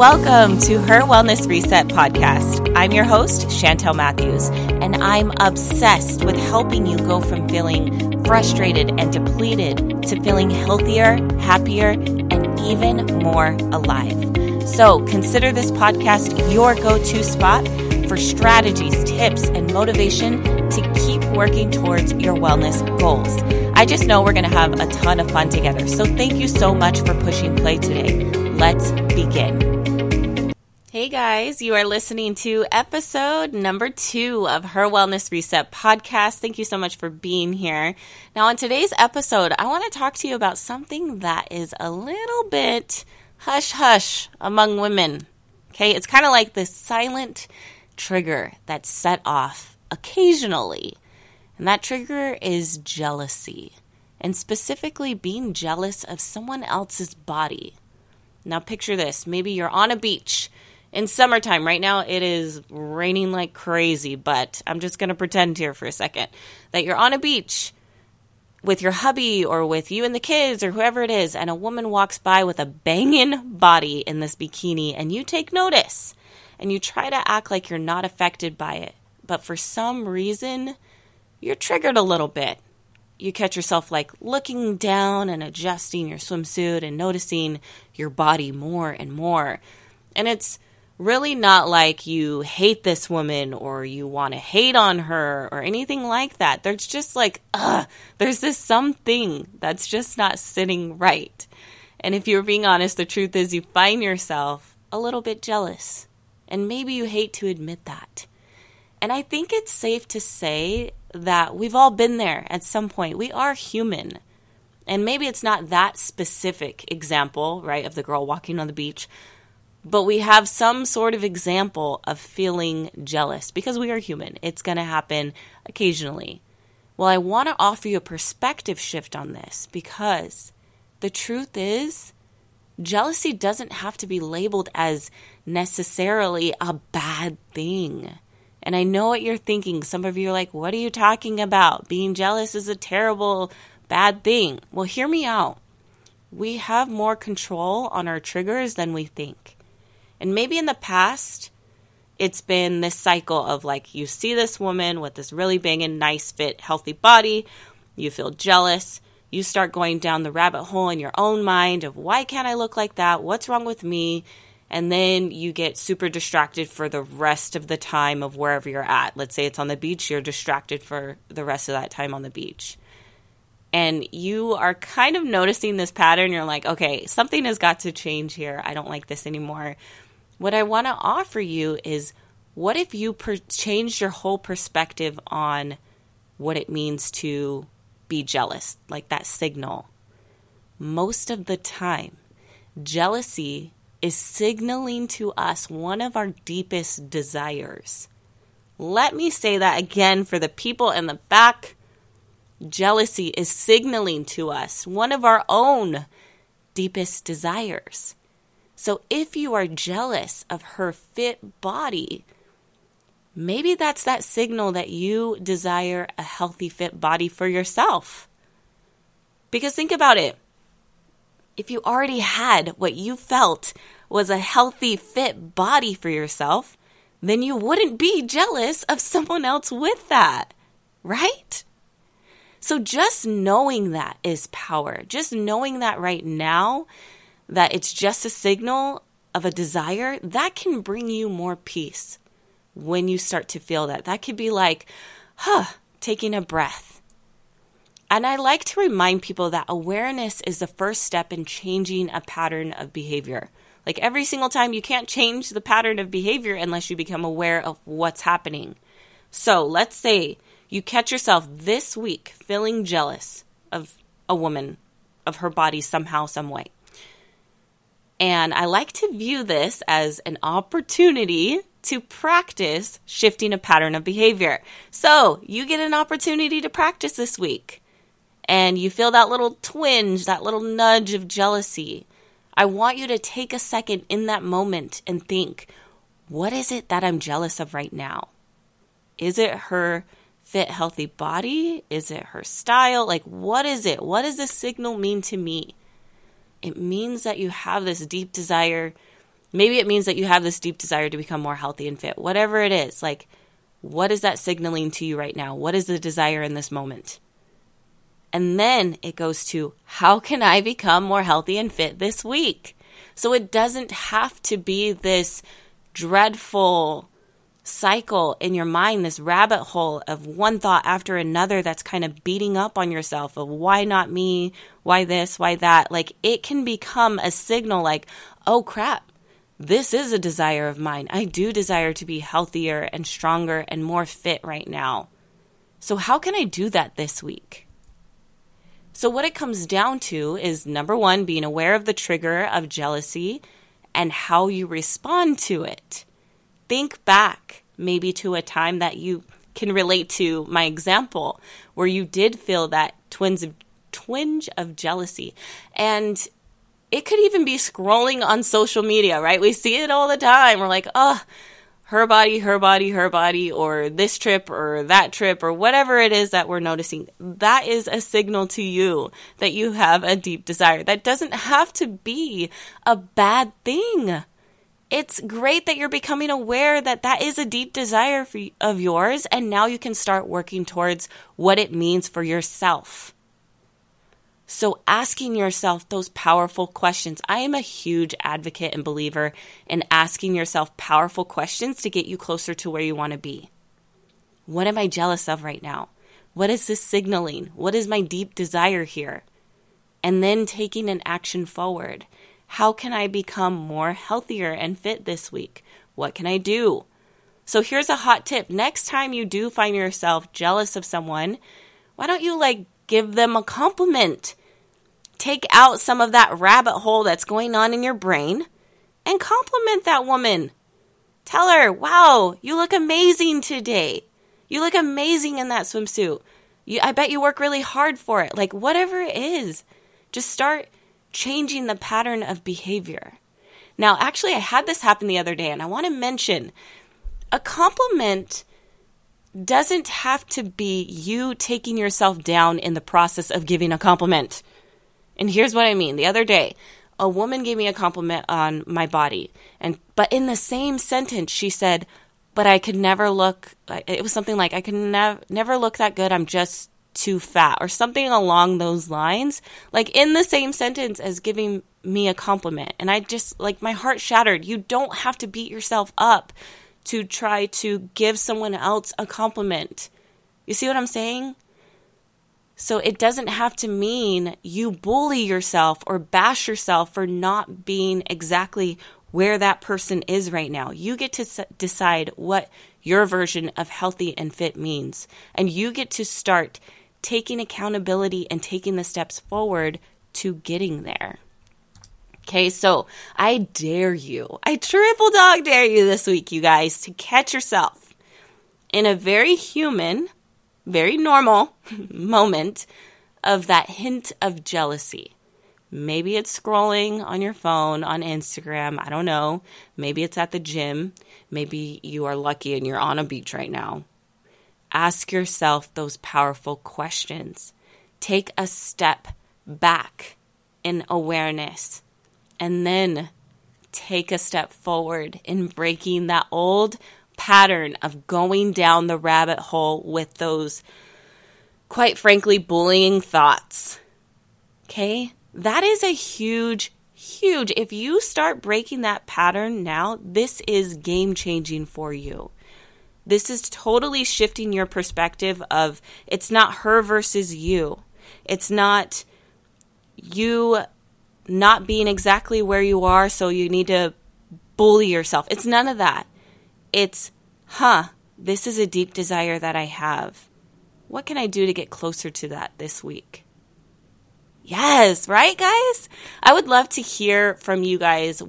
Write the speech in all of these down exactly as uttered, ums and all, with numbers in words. welcome to Her Wellness Reset Podcast. I'm your host, Chantel Matthews, and I'm obsessed with helping you go from feeling frustrated and depleted to feeling healthier, happier, and even more alive. So consider this podcast your go-to spot for strategies, tips, and motivation to keep working towards your wellness goals. I just know we're going to have a ton of fun together. So thank you so much for pushing play today. Let's begin. Hey guys, you are listening to episode number two of Her Wellness Reset Podcast. Thank you so much for being here. Now, on today's episode, I want to talk to you about something that is a little bit hush-hush among women. Okay, it's kind of like this silent trigger that's set off occasionally. And that trigger is jealousy, and specifically being jealous of someone else's body. Now picture this, maybe you're on a beach in summertime. Right now it is raining like crazy, but I'm just going to pretend here for a second that you're on a beach with your hubby or with you and the kids or whoever it is, and a woman walks by with a banging body in this bikini, and you take notice and you try to act like you're not affected by it. But for some reason, you're triggered a little bit. You catch yourself like looking down and adjusting your swimsuit and noticing your body more and more. And it's really not like you hate this woman or you want to hate on her or anything like that. There's just like, ugh, there's this something that's just not sitting right. And if you're being honest, the truth is you find yourself a little bit jealous. And maybe you hate to admit that. And I think it's safe to say that we've all been there at some point. We are human. And maybe it's not that specific example, right, of the girl walking on the beach, but we have some sort of example of feeling jealous because we are human. It's going to happen occasionally. Well, I want to offer you a perspective shift on this, because the truth is jealousy doesn't have to be labeled as necessarily a bad thing. And I know what you're thinking. Some of you are like, what are you talking about? Being jealous is a terrible, bad thing. Well, hear me out. We have more control on our triggers than we think. And maybe in the past, it's been this cycle of like, you see this woman with this really banging, nice, fit, healthy body. You feel jealous. You start going down the rabbit hole in your own mind of, why can't I look like that? What's wrong with me? And then you get super distracted for the rest of the time of wherever you're at. Let's say it's on the beach, you're distracted for the rest of that time on the beach. And you are kind of noticing this pattern. You're like, okay, something has got to change here. I don't like this anymore. What I want to offer you is, what if you per- changed your whole perspective on what it means to be jealous, like that signal? Most of the time, jealousy is signaling to us one of our deepest desires. Let me say that again for the people in the back. Jealousy is signaling to us one of our own deepest desires. So if you are jealous of her fit body, maybe that's that signal that you desire a healthy, fit body for yourself. Because think about it. If you already had what you felt was a healthy, fit body for yourself, then you wouldn't be jealous of someone else with that, right? So just knowing that is power. Just knowing that right now, that it's just a signal of a desire, that can bring you more peace when you start to feel that. That could be like, huh, taking a breath. And I like to remind people that awareness is the first step in changing a pattern of behavior. Like every single time, you can't change the pattern of behavior unless you become aware of what's happening. So let's say you catch yourself this week feeling jealous of a woman, of her body somehow, some way. And I like to view this as an opportunity to practice shifting a pattern of behavior. So you get an opportunity to practice this week. And you feel that little twinge, that little nudge of jealousy. I want you to take a second in that moment and think, what is it that I'm jealous of right now? Is it her fit, healthy body? Is it her style? Like, what is it? What does this signal mean to me? It means that you have this deep desire Maybe it means that you have this deep desire to become more healthy and fit. Whatever it is, like, what is that signaling to you right now? What is the desire in this moment? And then it goes to, how can I become more healthy and fit this week? So it doesn't have to be this dreadful cycle in your mind, this rabbit hole of one thought after another that's kind of beating up on yourself of why not me, why this, why that. Like, it can become a signal like, oh crap, this is a desire of mine. I do desire to be healthier and stronger and more fit right now. So how can I do that this week? So what it comes down to is, number one, being aware of the trigger of jealousy and how you respond to it. Think back maybe to a time that you can relate to my example where you did feel that twinge of, twinge of jealousy. And it could even be scrolling on social media, right? We see it all the time. We're like, oh, her body, her body, her body, or this trip or that trip or whatever it is that we're noticing. That is a signal to you that you have a deep desire. That doesn't have to be a bad thing. It's great that you're becoming aware that that is a deep desire for, of yours, and now you can start working towards what it means for yourself. So asking yourself those powerful questions. I am a huge advocate and believer in asking yourself powerful questions to get you closer to where you want to be. What am I jealous of right now? What is this signaling? What is my deep desire here? And then taking an action forward. How can I become more healthier and fit this week? What can I do? So here's a hot tip. Next time you do find yourself jealous of someone, why don't you like give them a compliment? Take out some of that rabbit hole that's going on in your brain and compliment that woman. Tell her, wow, you look amazing today. You look amazing in that swimsuit. You, I bet you work really hard for it. Like, whatever it is, just start changing the pattern of behavior. Now, actually, I had this happen the other day, and I want to mention a compliment doesn't have to be you taking yourself down in the process of giving a compliment. And here's what I mean. The other day, a woman gave me a compliment on my body, and but in the same sentence, she said, but I could never look, it was something like, I could nev- never look that good, I'm just too fat, or something along those lines, like in the same sentence as giving me a compliment. And I just, like, my heart shattered. You don't have to beat yourself up to try to give someone else a compliment. You see what I'm saying? So it doesn't have to mean you bully yourself or bash yourself for not being exactly where that person is right now. You get to s- decide what your version of healthy and fit means, and you get to start taking accountability and taking the steps forward to getting there. Okay, so I dare you, I triple dog dare you this week, you guys, to catch yourself in a very human, very normal moment of that hint of jealousy. Maybe it's scrolling on your phone, on Instagram, I don't know. Maybe it's at the gym. Maybe you are lucky and you're on a beach right now. Ask yourself those powerful questions. Take a step back in awareness, and then take a step forward in breaking that old pattern of going down the rabbit hole with those, quite frankly, bullying thoughts. Okay? That is a huge, huge, if you start breaking that pattern now, this is game changing for you. This is totally shifting your perspective of, it's not her versus you. It's not you not being exactly where you are, so you need to bully yourself. It's none of that. It's, huh, this is a deep desire that I have. What can I do to get closer to that this week? Yes, right, guys? I would love to hear from you guys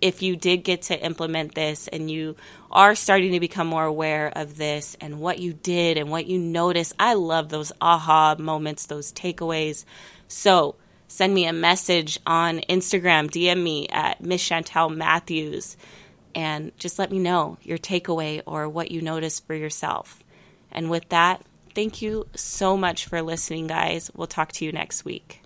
if you did get to implement this and you are starting to become more aware of this and what you did and what you noticed. I love those aha moments, those takeaways. So send me a message on Instagram, D M me at Miss Chantel Matthews, and just let me know your takeaway or what you noticed for yourself. And with that, thank you so much for listening, guys. We'll talk to you next week.